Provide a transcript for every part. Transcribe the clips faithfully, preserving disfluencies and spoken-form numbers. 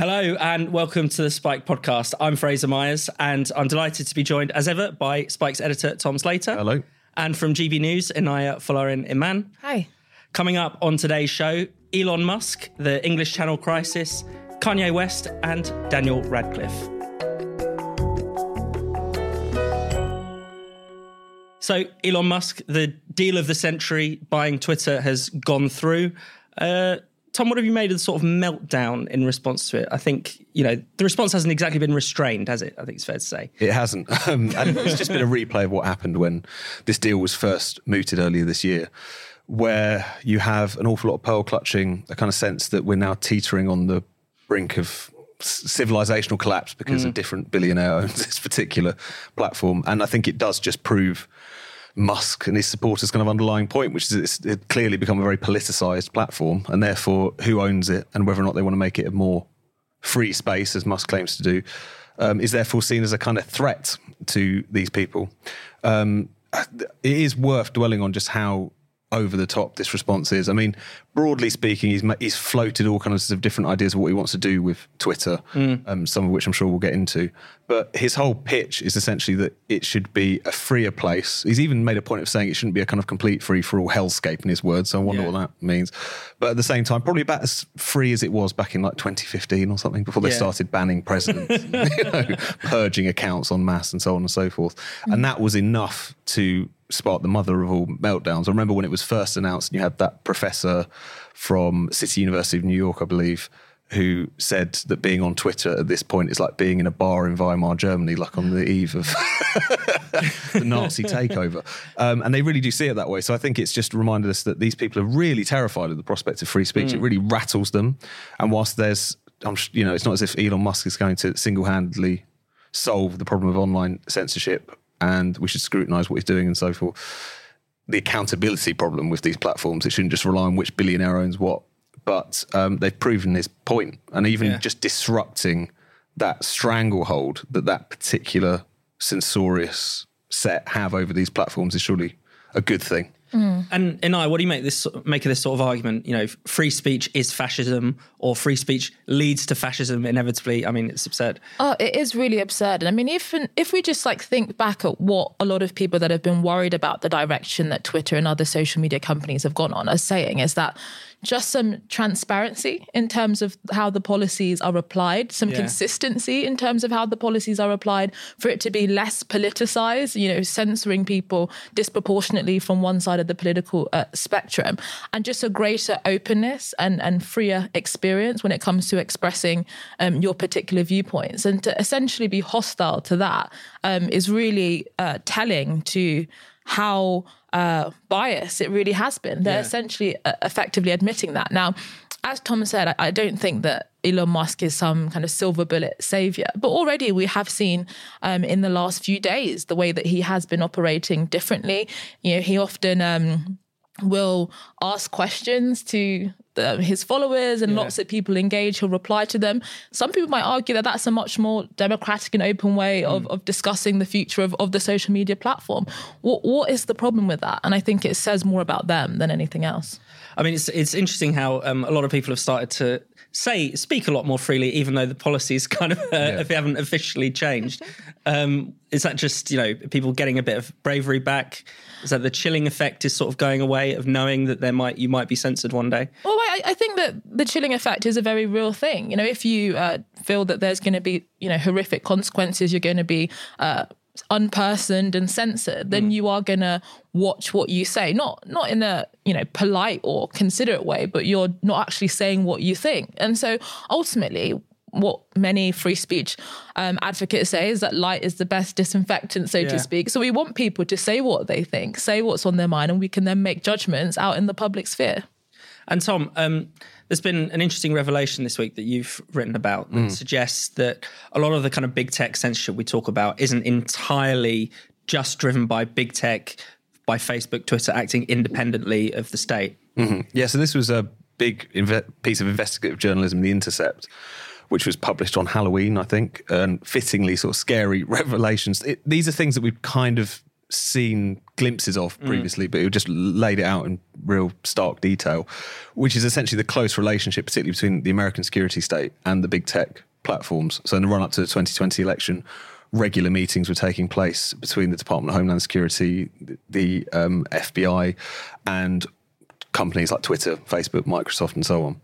Hello and welcome to the Spike Podcast. I'm Fraser Myers and I'm delighted to be joined as ever by Spike's editor, Tom Slater. Hello. And from G B News, Inaya Folarin Iman. Hi. Coming up on today's show, Elon Musk, the English Channel crisis, Kanye West and Daniel Radcliffe. So Elon Musk, the deal of the century, buying Twitter, has gone through. Uh, Tom, what have you made of the sort of meltdown in response to it? I think, you know, the response hasn't exactly been restrained, has it? I think it's fair to say. It hasn't. Um, and it's just been a replay of what happened when this deal was first mooted earlier this year, where you have an awful lot of pearl clutching, a kind of sense that we're now teetering on the brink of civilizational collapse because mm. a different billionaire owns this particular platform. And I think it does just prove Musk and his supporters' kind of underlying point, which is it's it clearly become a very politicised platform, and therefore who owns it and whether or not they want to make it a more free space, as Musk claims to do, um, is therefore seen as a kind of threat to these people. Um, it is worth dwelling on just how over the top this response is. I mean, broadly speaking, he's he's floated all kinds of different ideas of what he wants to do with Twitter, mm. um, some of which I'm sure we'll get into. But his whole pitch is essentially that it should be a freer place. He's even made a point of saying it shouldn't be a kind of complete free-for-all hellscape, in his words, so I wonder yeah. what that means. But at the same time, probably about as free as it was back in like twenty fifteen or something, before they yeah. started banning presidents, and, you know, purging accounts en masse and so on and so forth. Mm. And that was enough to sparked the mother of all meltdowns. I remember when it was first announced, and you had that professor from City University of New York, I believe, who said that being on Twitter at this point is like being in a bar in Weimar, Germany, like on the eve of the Nazi takeover. Um, and they really do see it that way. So I think it's just reminded us that these people are really terrified of the prospect of free speech. Mm. It really rattles them. And whilst there's, I'm, you know, it's not as if Elon Musk is going to single-handedly solve the problem of online censorship and we should scrutinise what he's doing and so forth. The accountability problem with these platforms, it shouldn't just rely on which billionaire owns what, but um, they've proven his point. And even yeah. just disrupting that stranglehold that that particular censorious set have over these platforms is surely a good thing. Mm. And Inaya, what do you make this make of this sort of argument? You know, free speech is fascism, or free speech leads to fascism inevitably. I mean, it's absurd. Oh, it is really absurd. And I mean, if if we just like think back at what a lot of people that have been worried about the direction that Twitter and other social media companies have gone on are saying, is that just some transparency in terms of how the policies are applied, some yeah. consistency in terms of how the policies are applied, for it to be less politicized, you know, censoring people disproportionately from one side of the political uh, spectrum, and just a greater openness and, and freer experience when it comes to expressing um, your particular viewpoints. And to essentially be hostile to that um, is really uh, telling to how uh, biased it really has been. They're yeah. essentially uh, effectively admitting that. Now, as Tom said, I, I don't think that Elon Musk is some kind of silver bullet savior, but already we have seen um, in the last few days the way that he has been operating differently. You know, he often um, will ask questions to the, his followers, and yeah. lots of people engage. He'll reply to them. Some people might argue that that's a much more democratic and open way of, mm. of discussing the future of, of the social media platform. What, what is the problem with that? And I think it says more about them than anything else. I mean, it's it's interesting how um, a lot of people have started to say, speak a lot more freely, even though the policies kind of, uh, yeah. if they haven't officially changed. Um, is that just, you know, people getting a bit of bravery back? Is that the chilling effect is sort of going away of knowing that there might you might be censored one day? Well, I, I think that the chilling effect is a very real thing. You know, if you uh, feel that there's going to be, you know, horrific consequences, you're going to be uh, unpersoned and censored, then mm. you are going to watch what you say, not not in a, you know, polite or considerate way, but you're not actually saying what you think. And so ultimately, what many free speech um, advocates say is that light is the best disinfectant, so yeah. to speak. So we want people to say what they think, say what's on their mind, and we can then make judgments out in the public sphere. And Tom, um, there's been an interesting revelation this week that you've written about that mm. suggests that a lot of the kind of big tech censorship we talk about isn't entirely just driven by big tech, by Facebook, Twitter acting independently of the state. Mm-hmm. Yeah, so this was a big inve- piece of investigative journalism, The Intercept, which was published on Halloween, I think, and fittingly sort of scary revelations. It, these are things that we've kind of seen glimpses of previously, mm. but it just laid it out in real stark detail, which is essentially the close relationship, particularly between the American security state and the big tech platforms. So in the run-up to the twenty twenty election, regular meetings were taking place between the Department of Homeland Security, the um, F B I, and companies like Twitter, Facebook, Microsoft, and so on.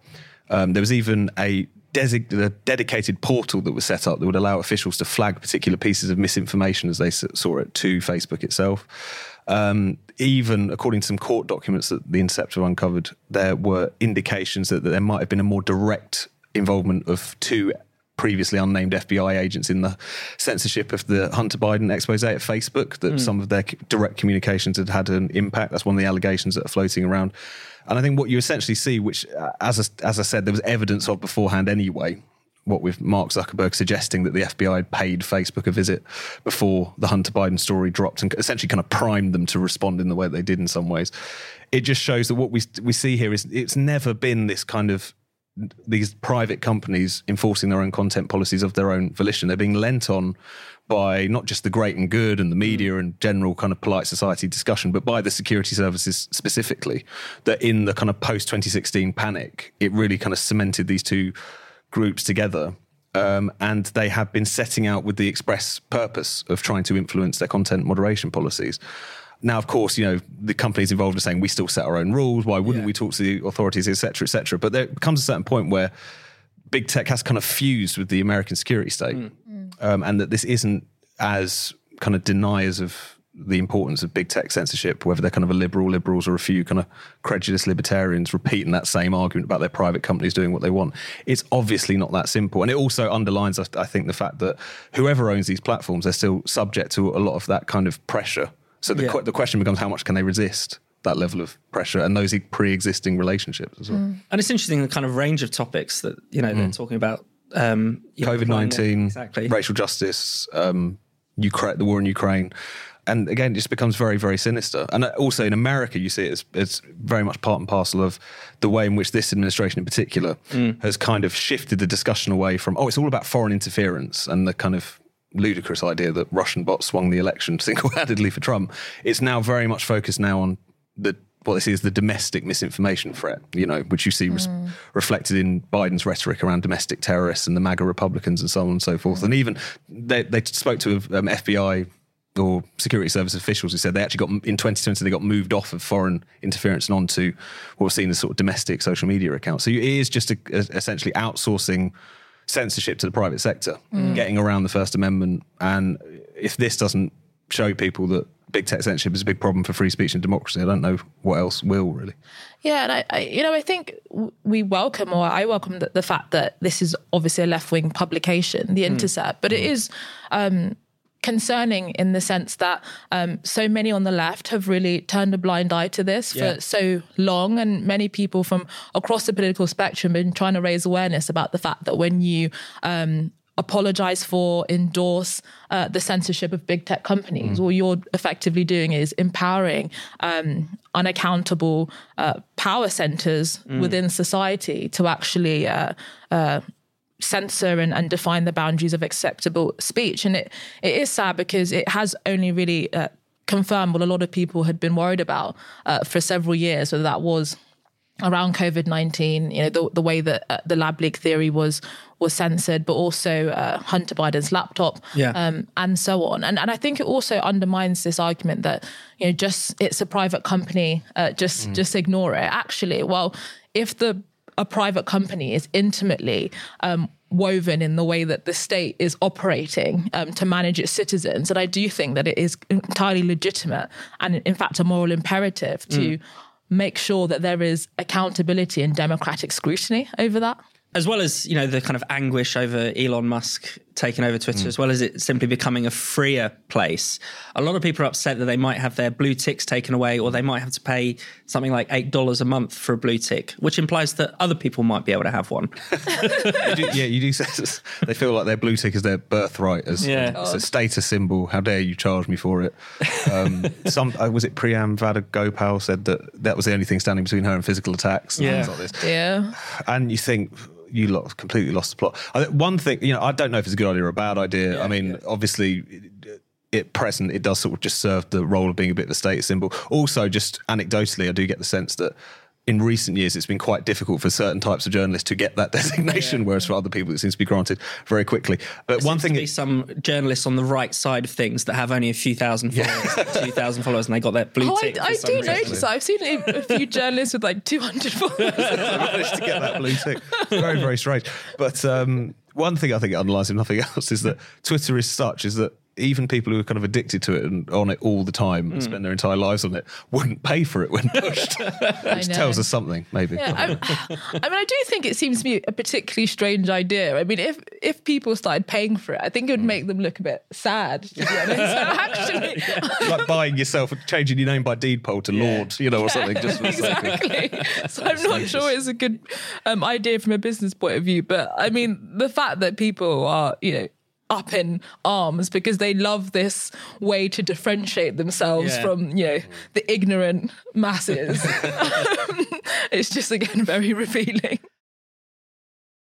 Um, there was even a, desig- a dedicated portal that was set up that would allow officials to flag particular pieces of misinformation as they saw it to Facebook itself. Um, even according to some court documents that The Intercept have uncovered, there were indications that, that there might have been a more direct involvement of two previously unnamed F B I agents in the censorship of the Hunter Biden expose at Facebook, that mm. some of their direct communications had had an impact. That's one of the allegations that are floating around. And I think what you essentially see, which, as I, as I said, there was evidence of beforehand anyway, what with Mark Zuckerberg suggesting that the F B I had paid Facebook a visit before the Hunter Biden story dropped and essentially kind of primed them to respond in the way they did in some ways. It just shows that what we we see here is it's never been this kind of these private companies enforcing their own content policies of their own volition. They're being lent on by not just the great and good and the media and general kind of polite society discussion, but by the security services specifically, that in the kind of post-twenty sixteen panic, it really kind of cemented these two groups together. Um, and they have been setting out with the express purpose of trying to influence their content moderation policies. Now, of course, you know, the companies involved are saying we still set our own rules. Why wouldn't yeah. we talk to the authorities, et cetera, et cetera? But there comes a certain point where big tech has kind of fused with the American security state mm. um, and that this isn't as kind of deniers of the importance of big tech censorship, whether they're kind of a liberal liberals or a few kind of credulous libertarians repeating that same argument about their private companies doing what they want. It's obviously not that simple. And it also underlines, I think, the fact that whoever owns these platforms, they're still subject to a lot of that kind of pressure. So the, yeah. qu- the question becomes how much can they resist that level of pressure and those pre-existing relationships as well. Mm. And it's interesting the kind of range of topics that, you know, mm. they're talking about. Um, COVID nineteen, exactly. Racial justice, um, Ukraine, the war in Ukraine. And again, it just becomes very, very sinister. And also in America, you see it as, it's very much part and parcel of the way in which this administration in particular mm. has kind of shifted the discussion away from, oh, it's all about foreign interference and the kind of ludicrous idea that Russian bots swung the election single-handedly for Trump. It's now very much focused now on the what they see as the domestic misinformation threat, you know, which you see res- mm. reflected in Biden's rhetoric around domestic terrorists and the MAGA Republicans and so on and so forth. Mm. And even they, they spoke to um, F B I or security service officials who said they actually got, in twenty twenty, they got moved off of foreign interference and onto what was seen as sort of domestic social media accounts. So it is just a, a, essentially outsourcing censorship to the private sector, mm. getting around the First Amendment. And if this doesn't show people that big tech censorship is a big problem for free speech and democracy, I don't know what else will, really. Yeah, and I, I you know, I think we welcome, or I welcome the, the fact that this is obviously a left-wing publication, The Intercept, mm. but it is um, concerning in the sense that um, so many on the left have really turned a blind eye to this yeah. for so long, and many people from across the political spectrum have been trying to raise awareness about the fact that when you um, apologise for, endorse uh, the censorship of big tech companies, mm. all you're effectively doing is empowering um, unaccountable uh, power centres mm. within society to actually uh, uh, censor and, and define the boundaries of acceptable speech. And it, it is sad because it has only really uh, confirmed what a lot of people had been worried about uh, for several years, whether that was around COVID nineteen, you know, the, the way that uh, the lab leak theory was was censored, but also uh, Hunter Biden's laptop yeah. um, and so on. And and I think it also undermines this argument that, you know, just it's a private company, uh, just, mm. just ignore it. Actually, well, if the a private company is intimately um, woven in the way that the state is operating um, to manage its citizens. And I do think that it is entirely legitimate and, in fact, a moral imperative to mm. make sure that there is accountability and democratic scrutiny over that. As well as, you know, the kind of anguish over Elon Musk taking over Twitter, mm. as well as it simply becoming a freer place. A lot of people are upset that they might have their blue ticks taken away, or they might have to pay something like eight dollars a month for a blue tick, which implies that other people might be able to have one. you do, yeah, you do say they feel like their blue tick is their birthright. As yeah. It's a status symbol. How dare you charge me for it? Um, some Was it Priyam Vadagopal said that that was the only thing standing between her and physical attacks? And yeah. things like this. Yeah. And you think... you lot completely lost the plot. One thing, you know, I don't know if it's a good idea or a bad idea. Yeah, I mean, yeah. obviously, at present, it does sort of just serve the role of being a bit of a status symbol. Also, just anecdotally, I do get the sense that in recent years, it's been quite difficult for certain types of journalists to get that designation, yeah. whereas for other people, it seems to be granted very quickly. But there one thing, to be it, some journalists on the right side of things that have only a few thousand followers, yeah. like two thousand followers, and they got that blue oh, tick. I, I do reason. notice that. I've seen a few journalists with like two hundred followers. They managed to get that blue tick. Very, very strange. But um, one thing I think it underlies, if nothing else, is that Twitter is such is that. even people who are kind of addicted to it and on it all the time and mm. spend their entire lives on it wouldn't pay for it when pushed, which tells us something, maybe. Yeah, I, I mean, I do think it seems to be a particularly strange idea. I mean, if if people started paying for it, I think it would mm. make them look a bit sad, to be honest. Actually, yeah. Like buying yourself, changing your name by deed poll to yeah. Lord, you know, or yeah, something. Just for exactly. The sake of... So I'm not sure it's a good um, idea from a business point of view, but I mean, the fact that people are, you know, up in arms because they love this way to differentiate themselves yeah. from, you know, the ignorant masses. It's just, again, very revealing.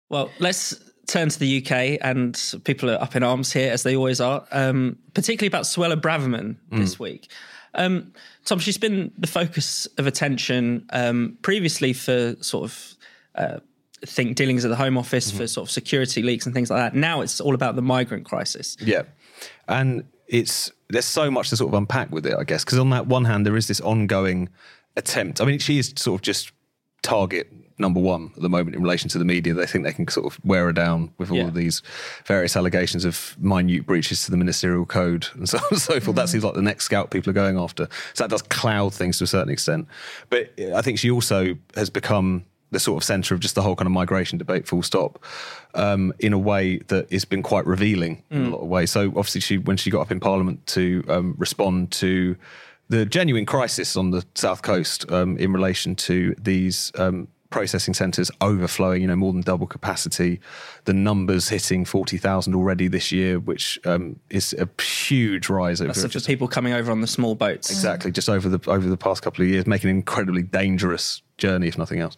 Well, let's turn to the U K, and people are up in arms here, as they always are, um, particularly about Suella Braverman mm. this week. Um, Tom, she's been the focus of attention um, previously for sort of... Uh, think dealings at the Home Office mm-hmm. for sort of security leaks and things like that. Now it's all about the migrant crisis. Yeah. And it's there's so much to sort of unpack with it, I guess, because on that one hand, there is this ongoing attempt. I mean, she is sort of just target number one at the moment in relation to the media. They think they can sort of wear her down with all yeah. of these various allegations of minute breaches to the ministerial code and so on and so forth. Mm-hmm. That seems like the next scout people are going after. So that does cloud things to a certain extent. But I think she also has become... the sort of centre of just the whole kind of migration debate, full stop, um, in a way that has been quite revealing mm. in a lot of ways. So obviously she, when she got up in Parliament to um, respond to the genuine crisis on the South Coast um, in relation to these um, processing centres overflowing, you know, more than double capacity, the numbers hitting forty thousand already this year, which um, is a huge rise. Over That's just, just people coming over on the small boats. Exactly, mm. just over the over the past couple of years, making an incredibly dangerous journey, if nothing else.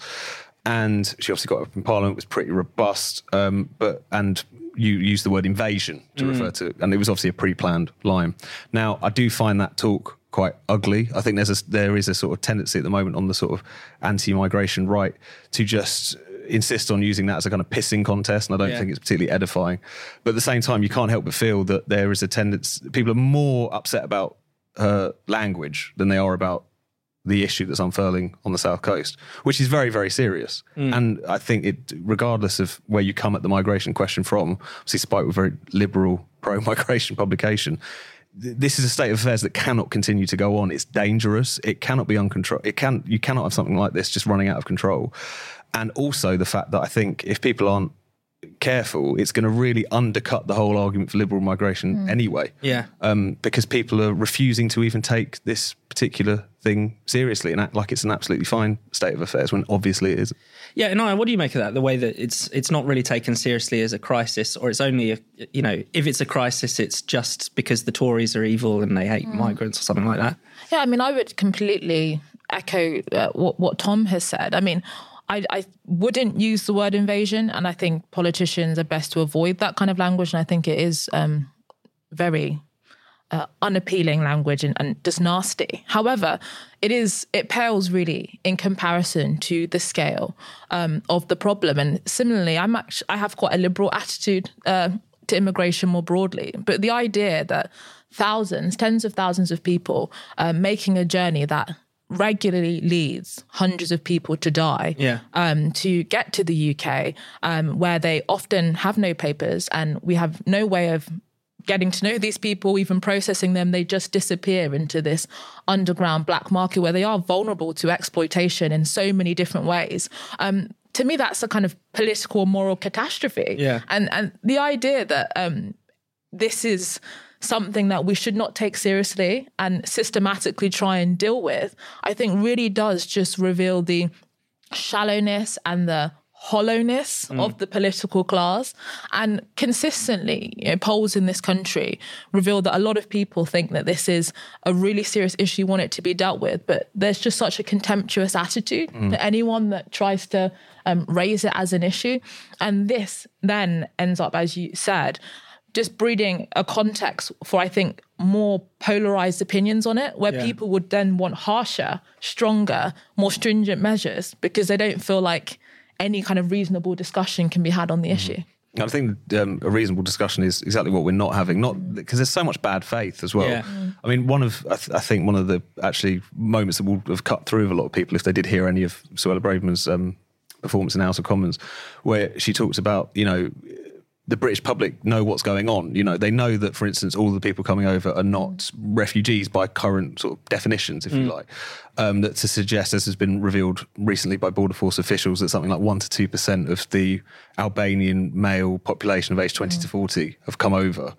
And she obviously got up in Parliament, was pretty robust, um, but and you used the word invasion to mm. refer to, and it was obviously a pre-planned line. Now, I do find that talk quite ugly. I think there's a, there is a sort of tendency at the moment on the sort of anti-migration right to just insist on using that as a kind of pissing contest, and I don't yeah. think it's particularly edifying. But at the same time, you can't help but feel that there is a tendency, people are more upset about her language than they are about the issue that's unfurling on the South Coast, which is very, very serious. Mm. And I think it, regardless of where you come at the migration question from, obviously Spike with very liberal pro-migration publication, th- this is a state of affairs that cannot continue to go on. It's dangerous. It cannot be uncontrolled. It can, you cannot have something like this just running out of control. And also the fact that I think if people aren't careful, it's going to really undercut the whole argument for liberal migration mm. anyway. Yeah. Um, because people are refusing to even take this particular thing seriously and act like it's an absolutely fine state of affairs when obviously it isn't. Yeah, Inaya, what do you make of that? The way that it's it's not really taken seriously as a crisis, or it's only, a, you know, if it's a crisis, it's just because the Tories are evil and they hate mm. migrants or something like that. Yeah, I mean, I would completely echo uh, what, what Tom has said. I mean, I, I wouldn't use the word invasion, and I think politicians are best to avoid that kind of language, and I think it is um, very uh, unappealing language and, and just nasty. However, it is it pales really in comparison to the scale um, of the problem. And similarly, I'm actually, I have quite a liberal attitude uh, to immigration more broadly, but the idea that thousands, tens of thousands of people uh, making a journey that regularly leads hundreds of people to die yeah. um, to get to the U K, um, where they often have no papers and we have no way of getting to know these people, even processing them. They just disappear into this underground black market where they are vulnerable to exploitation in so many different ways. Um, to me, that's a kind of political, moral catastrophe. Yeah. And, and the idea that um, this is... something that we should not take seriously and systematically try and deal with, I think really does just reveal the shallowness and the hollowness mm. of the political class. And consistently, you know, polls in this country reveal that a lot of people think that this is a really serious issue, want it to be dealt with, but there's just such a contemptuous attitude mm. to anyone that tries to um, raise it as an issue. And this then ends up, as you said, just breeding a context for, I think, more polarized opinions on it, where yeah. people would then want harsher, stronger, more stringent measures because they don't feel like any kind of reasonable discussion can be had on the issue. I think um, a reasonable discussion is exactly what we're not having, not because there's so much bad faith as well. Yeah. Mm. I mean, one of I, th- I think one of the actually moments that will have cut through of a lot of people if they did hear any of Suella Braverman's um, performance in House of Commons, where she talks about, you know, the British public know what's going on. You know, they know that, for instance, all the people coming over are not refugees by current sort of definitions, if mm. you like. Um, that to suggest, as has been revealed recently by border force officials, that something like one to two percent of the Albanian male population of age twenty mm. to forty have come over.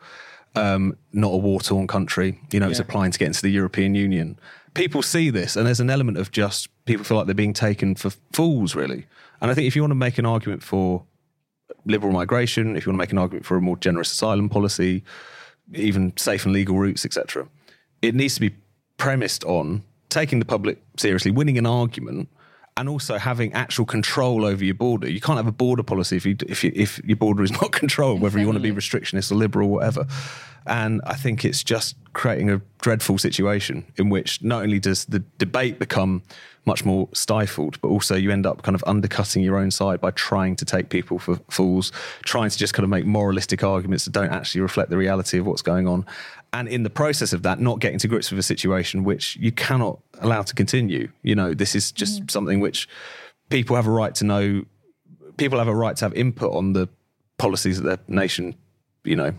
Um, not a war-torn country. You know, yeah. it's applying to get into the European Union. People see this, and there's an element of just people feel like they're being taken for fools, really. And I think if you want to make an argument for liberal migration, if you want to make an argument for a more generous asylum policy, even safe and legal routes, et cetera, it needs to be premised on taking the public seriously, winning an argument, and also having actual control over your border. You can't have a border policy if you, if you, if your border is not controlled, whether exactly. you want to be restrictionist or liberal or whatever. And I think it's just creating a dreadful situation in which not only does the debate become much more stifled, but also you end up kind of undercutting your own side by trying to take people for fools, trying to just kind of make moralistic arguments that don't actually reflect the reality of what's going on. And in the process of that, not getting to grips with a situation which you cannot allow to continue. You know, this is just mm. something which people have a right to know. People have a right to have input on the policies that their nation, you know,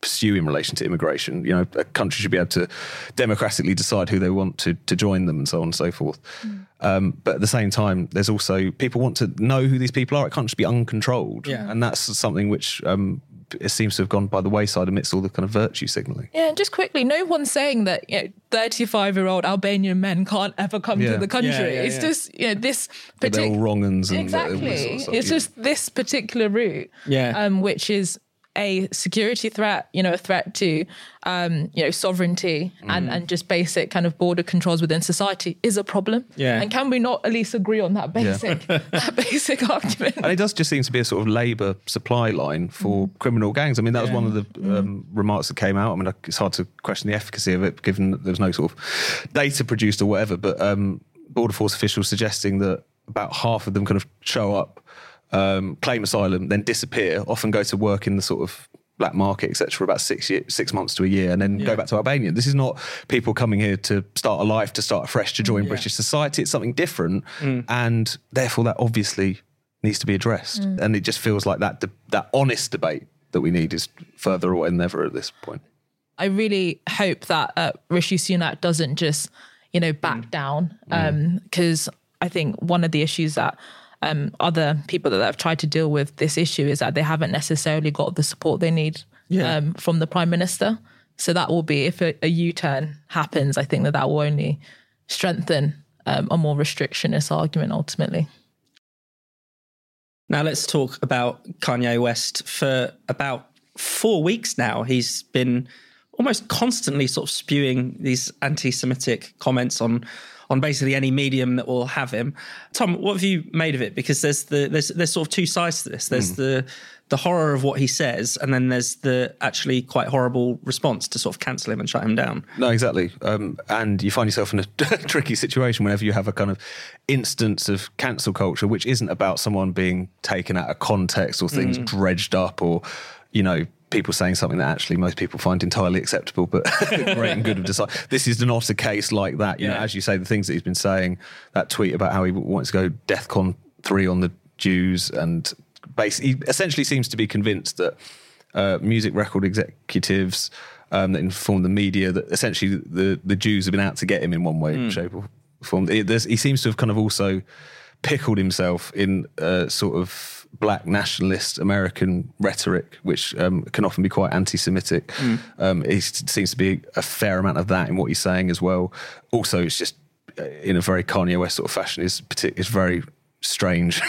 pursue in relation to immigration. You know, a country should be able to democratically decide who they want to to join them and so on and so forth. Mm. Um, but at the same time, there's also people want to know who these people are. It can't just be uncontrolled. Yeah. And that's something which um, it seems to have gone by the wayside amidst all the kind of virtue signalling. Yeah, and just quickly, no one's saying that, you know, thirty-five-year-old Albanian men can't ever come yeah. to the country. Yeah, yeah, yeah. It's just, you know, this particular... They're all wrong-uns. And exactly. Sort of stuff, it's yeah. just this particular route, yeah. um, which is a security threat, you know, a threat to, um, you know, sovereignty mm. and, and just basic kind of border controls within society is a problem. Yeah. And can we not at least agree on that basic, yeah. that basic argument? And it does just seem to be a sort of labour supply line for mm. criminal gangs. I mean, that was yeah. one of the um, mm. remarks that came out. I mean, it's hard to question the efficacy of it, given that there's no sort of data produced or whatever, but um, border force officials suggesting that about half of them kind of show up, Um, claim asylum, then disappear, often go to work in the sort of black market, et cetera, for about six year, six months to a year, and then yeah. go back to Albania. This is not people coming here to start a life, to start afresh, to join yeah. British society. It's something different. Mm. And therefore, that obviously needs to be addressed. Mm. And it just feels like that de- that honest debate that we need is further away than ever at this point. I really hope that uh, Rishi Sunak doesn't just, you know, back mm. down. Um, 'cause I think one of the issues that Um, other people that have tried to deal with this issue is that they haven't necessarily got the support they need yeah. um, from the Prime Minister. So that will be, if a, a U-turn happens, I think that that will only strengthen um, a more restrictionist argument ultimately. Now let's talk about Kanye West. For about four weeks now, he's been almost constantly sort of spewing these anti-Semitic comments on on basically any medium that will have him. Tom, what have you made of it? Because there's the there's there's sort of two sides to this. There's mm. the the horror of what he says, and then there's the actually quite horrible response to sort of cancel him and shut him down. No, exactly. Um, and you find yourself in a tricky situation whenever you have a kind of instance of cancel culture, which isn't about someone being taken out of context or things mm. dredged up or, you know, people saying something that actually most people find entirely acceptable, but great and good of decide. This is not a case like that. You yeah. know, as you say, the things that he's been saying, that tweet about how he wants to go DEFCON three on the Jews, and basically, he essentially seems to be convinced that uh, music record executives um, that inform the media that essentially the, the Jews have been out to get him in one way, mm. shape or form. It, he seems to have kind of also pickled himself in uh, sort of black nationalist American rhetoric, which um, can often be quite anti-Semitic. Mm. Um, it seems to be a fair amount of that in what he's saying as well. Also, it's just uh, in a very Kanye West sort of fashion, is is very strange,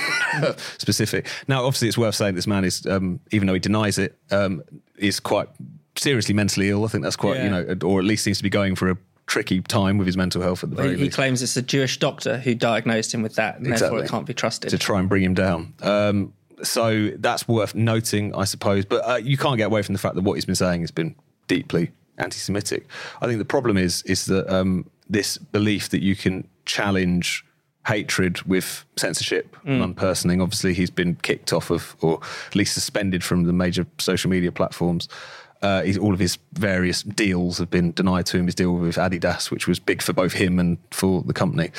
specific. Now, obviously, it's worth saying this man is, um, even though he denies it, um, is quite seriously mentally ill. I think that's quite, yeah. you know, or at least seems to be going for a tricky time with his mental health at the very he, least. He claims it's a Jewish doctor who diagnosed him with that, and exactly. therefore it can't be trusted. To try and bring him down. Um, So that's worth noting, I suppose. But uh, you can't get away from the fact that what he's been saying has been deeply anti-Semitic. I think the problem is is that um, this belief that you can challenge hatred with censorship mm. and unpersoning. Obviously, he's been kicked off of, or at least suspended from the major social media platforms. Uh, he's, all of his various deals have been denied to him. His deal with Adidas, which was big for both him and for the company.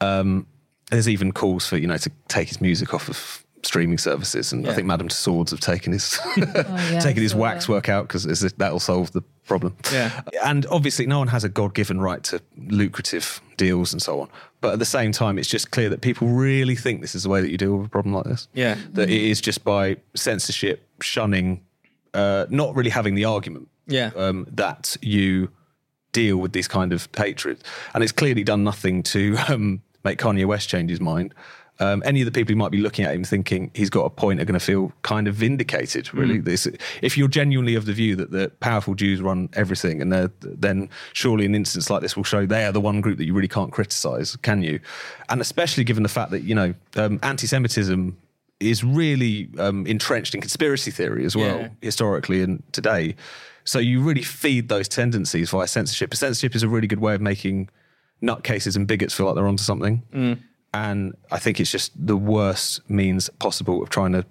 Um, there's even calls for, you know, to take his music off of streaming services, and yeah. I think Madame Tussauds have taken his oh, yeah, taken his waxwork out because that'll solve the problem. Yeah. And obviously no one has a God-given right to lucrative deals and so on. But at the same time, it's just clear that people really think this is the way that you deal with a problem like this. Yeah. That mm-hmm. it is just by censorship, shunning, uh, not really having the argument yeah. um, that you deal with these kind of hatreds. And it's clearly done nothing to um, make Kanye West change his mind. Um, any of the people who might be looking at him thinking he's got a point are going to feel kind of vindicated, really. Mm. This, if you're genuinely of the view that the powerful Jews run everything, and they're, then surely an instance like this will show they are the one group that you really can't criticise, can you? And especially given the fact that, you know, um, anti-Semitism is really um, entrenched in conspiracy theory as well, yeah. historically and today. So you really feed those tendencies via censorship. Censorship is a really good way of making nutcases and bigots feel like they're onto something. Mm. And I think it's just the worst means possible of trying to,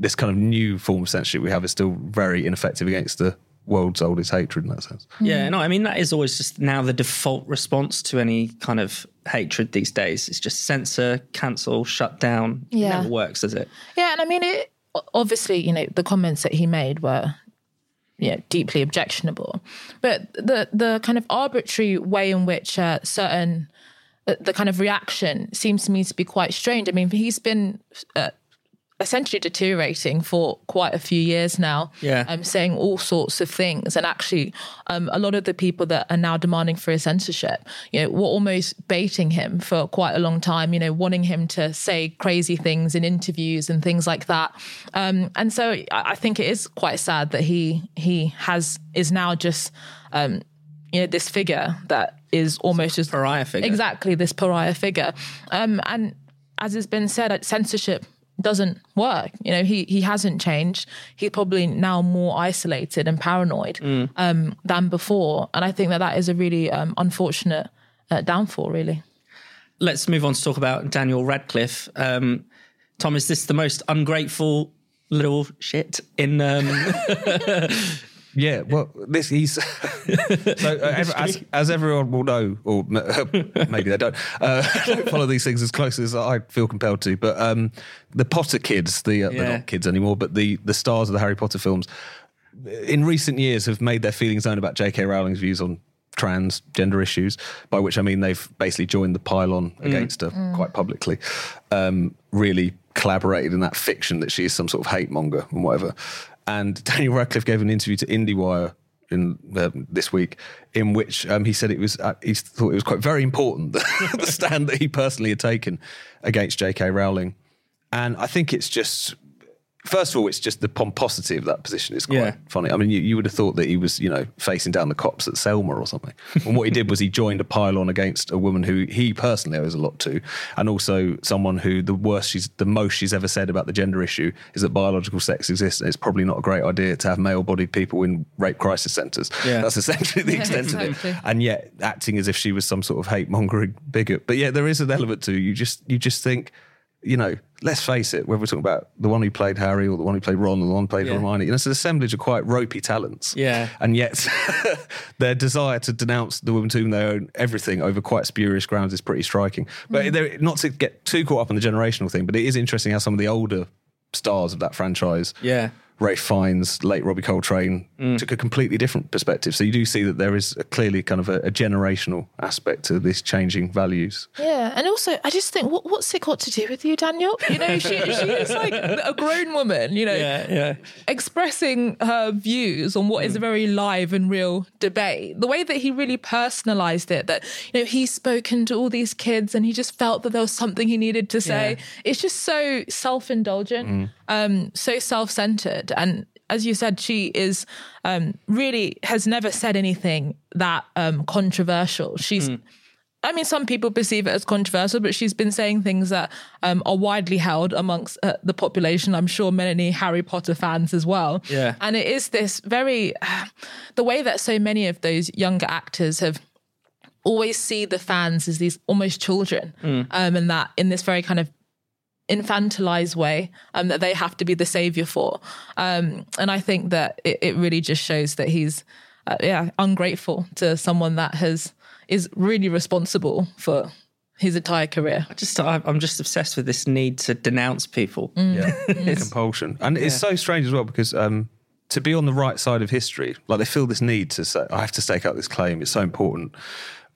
this kind of new form of censorship we have is still very ineffective against the world's oldest hatred in that sense. Yeah, no, I mean, that is always just now the default response to any kind of hatred these days. It's just censor, cancel, shut down. Yeah. It never works, does it? Yeah, and I mean, it obviously, you know, the comments that he made were... yeah, deeply objectionable. But the the kind of arbitrary way in which uh, certain, uh, the kind of reaction seems to me to be quite strange. I mean, he's been uh, essentially deteriorating for quite a few years now, yeah. um, saying all sorts of things. And actually, um, a lot of the people that are now demanding for his censorship, you know, were almost baiting him for quite a long time, you know, wanting him to say crazy things in interviews and things like that. Um, and so I think it is quite sad that he he has is now just, um, you know, this figure that is almost just... pariah figure. Exactly, this pariah figure. Um, and as has been said, censorship doesn't work. You know, he he hasn't changed. He's probably now more isolated and paranoid mm. um, than before. And I think that that is a really um, unfortunate uh, downfall, really. Let's move on to talk about Daniel Radcliffe. Um, Tom, is this the most ungrateful little shit in... Um... Yeah, well, this he's... so, uh, as, as everyone will know, or uh, maybe they don't, uh, don't follow these things as closely as I feel compelled to, but um, the Potter kids, the, uh, yeah. they're not kids anymore, but the, the stars of the Harry Potter films, in recent years have made their feelings known about J K. Rowling's views on transgender issues, by which I mean they've basically joined the pylon mm. against her mm. quite publicly, um, really collaborated in that fiction that she is some sort of hate monger and whatever. And Daniel Radcliffe gave an interview to IndieWire in uh, this week, in which um, he said it was uh, he thought it was quite very important that, the stand that he personally had taken against J K. Rowling. And I think it's just, first of all, it's just the pomposity of that position is quite yeah. funny. I mean, you, you would have thought that he was, you know, facing down the cops at Selma or something. And what he did was he joined a pylon against a woman who he personally owes a lot to, and also someone who the worst she's, the most she's ever said about the gender issue is that biological sex exists, and it's probably not a great idea to have male-bodied people in rape crisis centres. Yeah. That's essentially the extent yeah, exactly. of it. And yet acting as if she was some sort of hate-mongering bigot. But yeah, there is an element to you just you just think... you know, let's face it, whether we're talking about the one who played Harry or the one who played Ron or the one who played yeah. Hermione, you know, it's an assemblage of quite ropey talents. Yeah. And yet their desire to denounce the woman to whom they own everything over quite spurious grounds is pretty striking. But mm. not to get too caught up on the generational thing, but it is interesting how some of the older stars of that franchise, yeah. Ralph Fiennes, late Robbie Coltrane, mm. took a completely different perspective. So you do see that there is a clearly kind of a, a generational aspect to these changing values. Yeah, and also I just think, what, what's it got to do with you, Daniel? You know, she, she is like a grown woman, you know, yeah, yeah. expressing her views on what mm. is a very live and real debate. The way that he really personalised it, that, you know, he's spoken to all these kids and he just felt that there was something he needed to say. Yeah. It's just so self-indulgent, mm. um, so self-centred. And as you said, she is um, really has never said anything that um, controversial. She's mm. I mean, some people perceive it as controversial, but she's been saying things that um, are widely held amongst uh, the population. I'm sure many Harry Potter fans as well. Yeah. And it is this very, uh, the way that so many of those younger actors have always see the fans as these almost children, mm. um, and that in this very kind of infantilized way um, that they have to be the savior for. Um, and I think that it, it really just shows that he's uh, yeah, ungrateful to someone that has is really responsible for his entire career. I just, I'm just obsessed with this need to denounce people. Mm. Yeah. It's compulsion. And yeah. It's so strange as well because um, to be on the right side of history, like they feel this need to say, I have to stake out this claim. It's so important,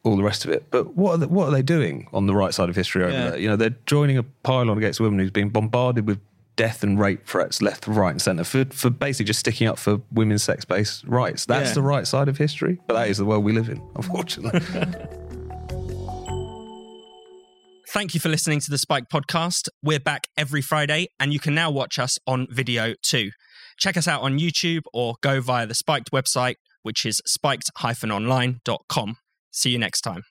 all the rest of it. But what are they, what are they doing on the right side of history over yeah. there? You know, they're joining a pylon against a woman who's been bombarded with death and rape threats left, right and centre for, for basically just sticking up for women's sex-based rights. That's yeah. the right side of history. But that is the world we live in, unfortunately. Thank you for listening to the Spike Podcast. We're back every Friday and you can now watch us on video too. Check us out on YouTube or go via the Spiked website, which is spiked dash online dot com. See you next time.